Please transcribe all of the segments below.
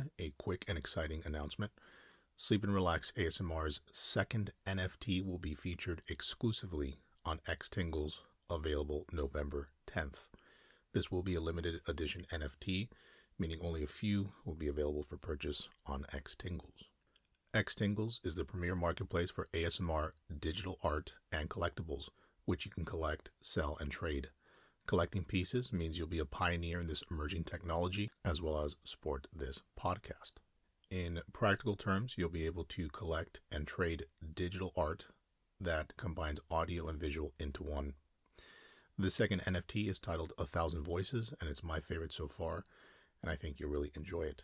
on a quick and exciting announcement. Sleep and Relax ASMR's second NFT will be featured exclusively on xtingles, available November 10th. This will be a limited edition NFT, meaning only a few will be available for purchase on xtingles. xtingles is the premier marketplace for ASMR, digital art, and collectibles, which you can collect, sell, and trade. Collecting pieces means you'll be a pioneer in this emerging technology, as well as support this podcast. In practical terms, you'll be able to collect and trade digital art that combines audio and visual into one. The second NFT is titled A Thousand Voices, and it's my favorite so far, and I think you'll really enjoy it.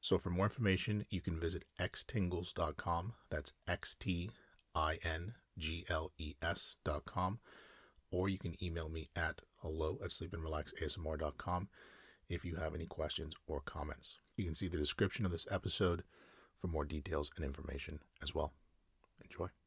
So for more information, you can visit xtingles.com. That's xtingles.com. Or you can email me at hello@sleepandrelaxasmr.com if you have any questions or comments. You can see the description of this episode for more details and information as well. Enjoy.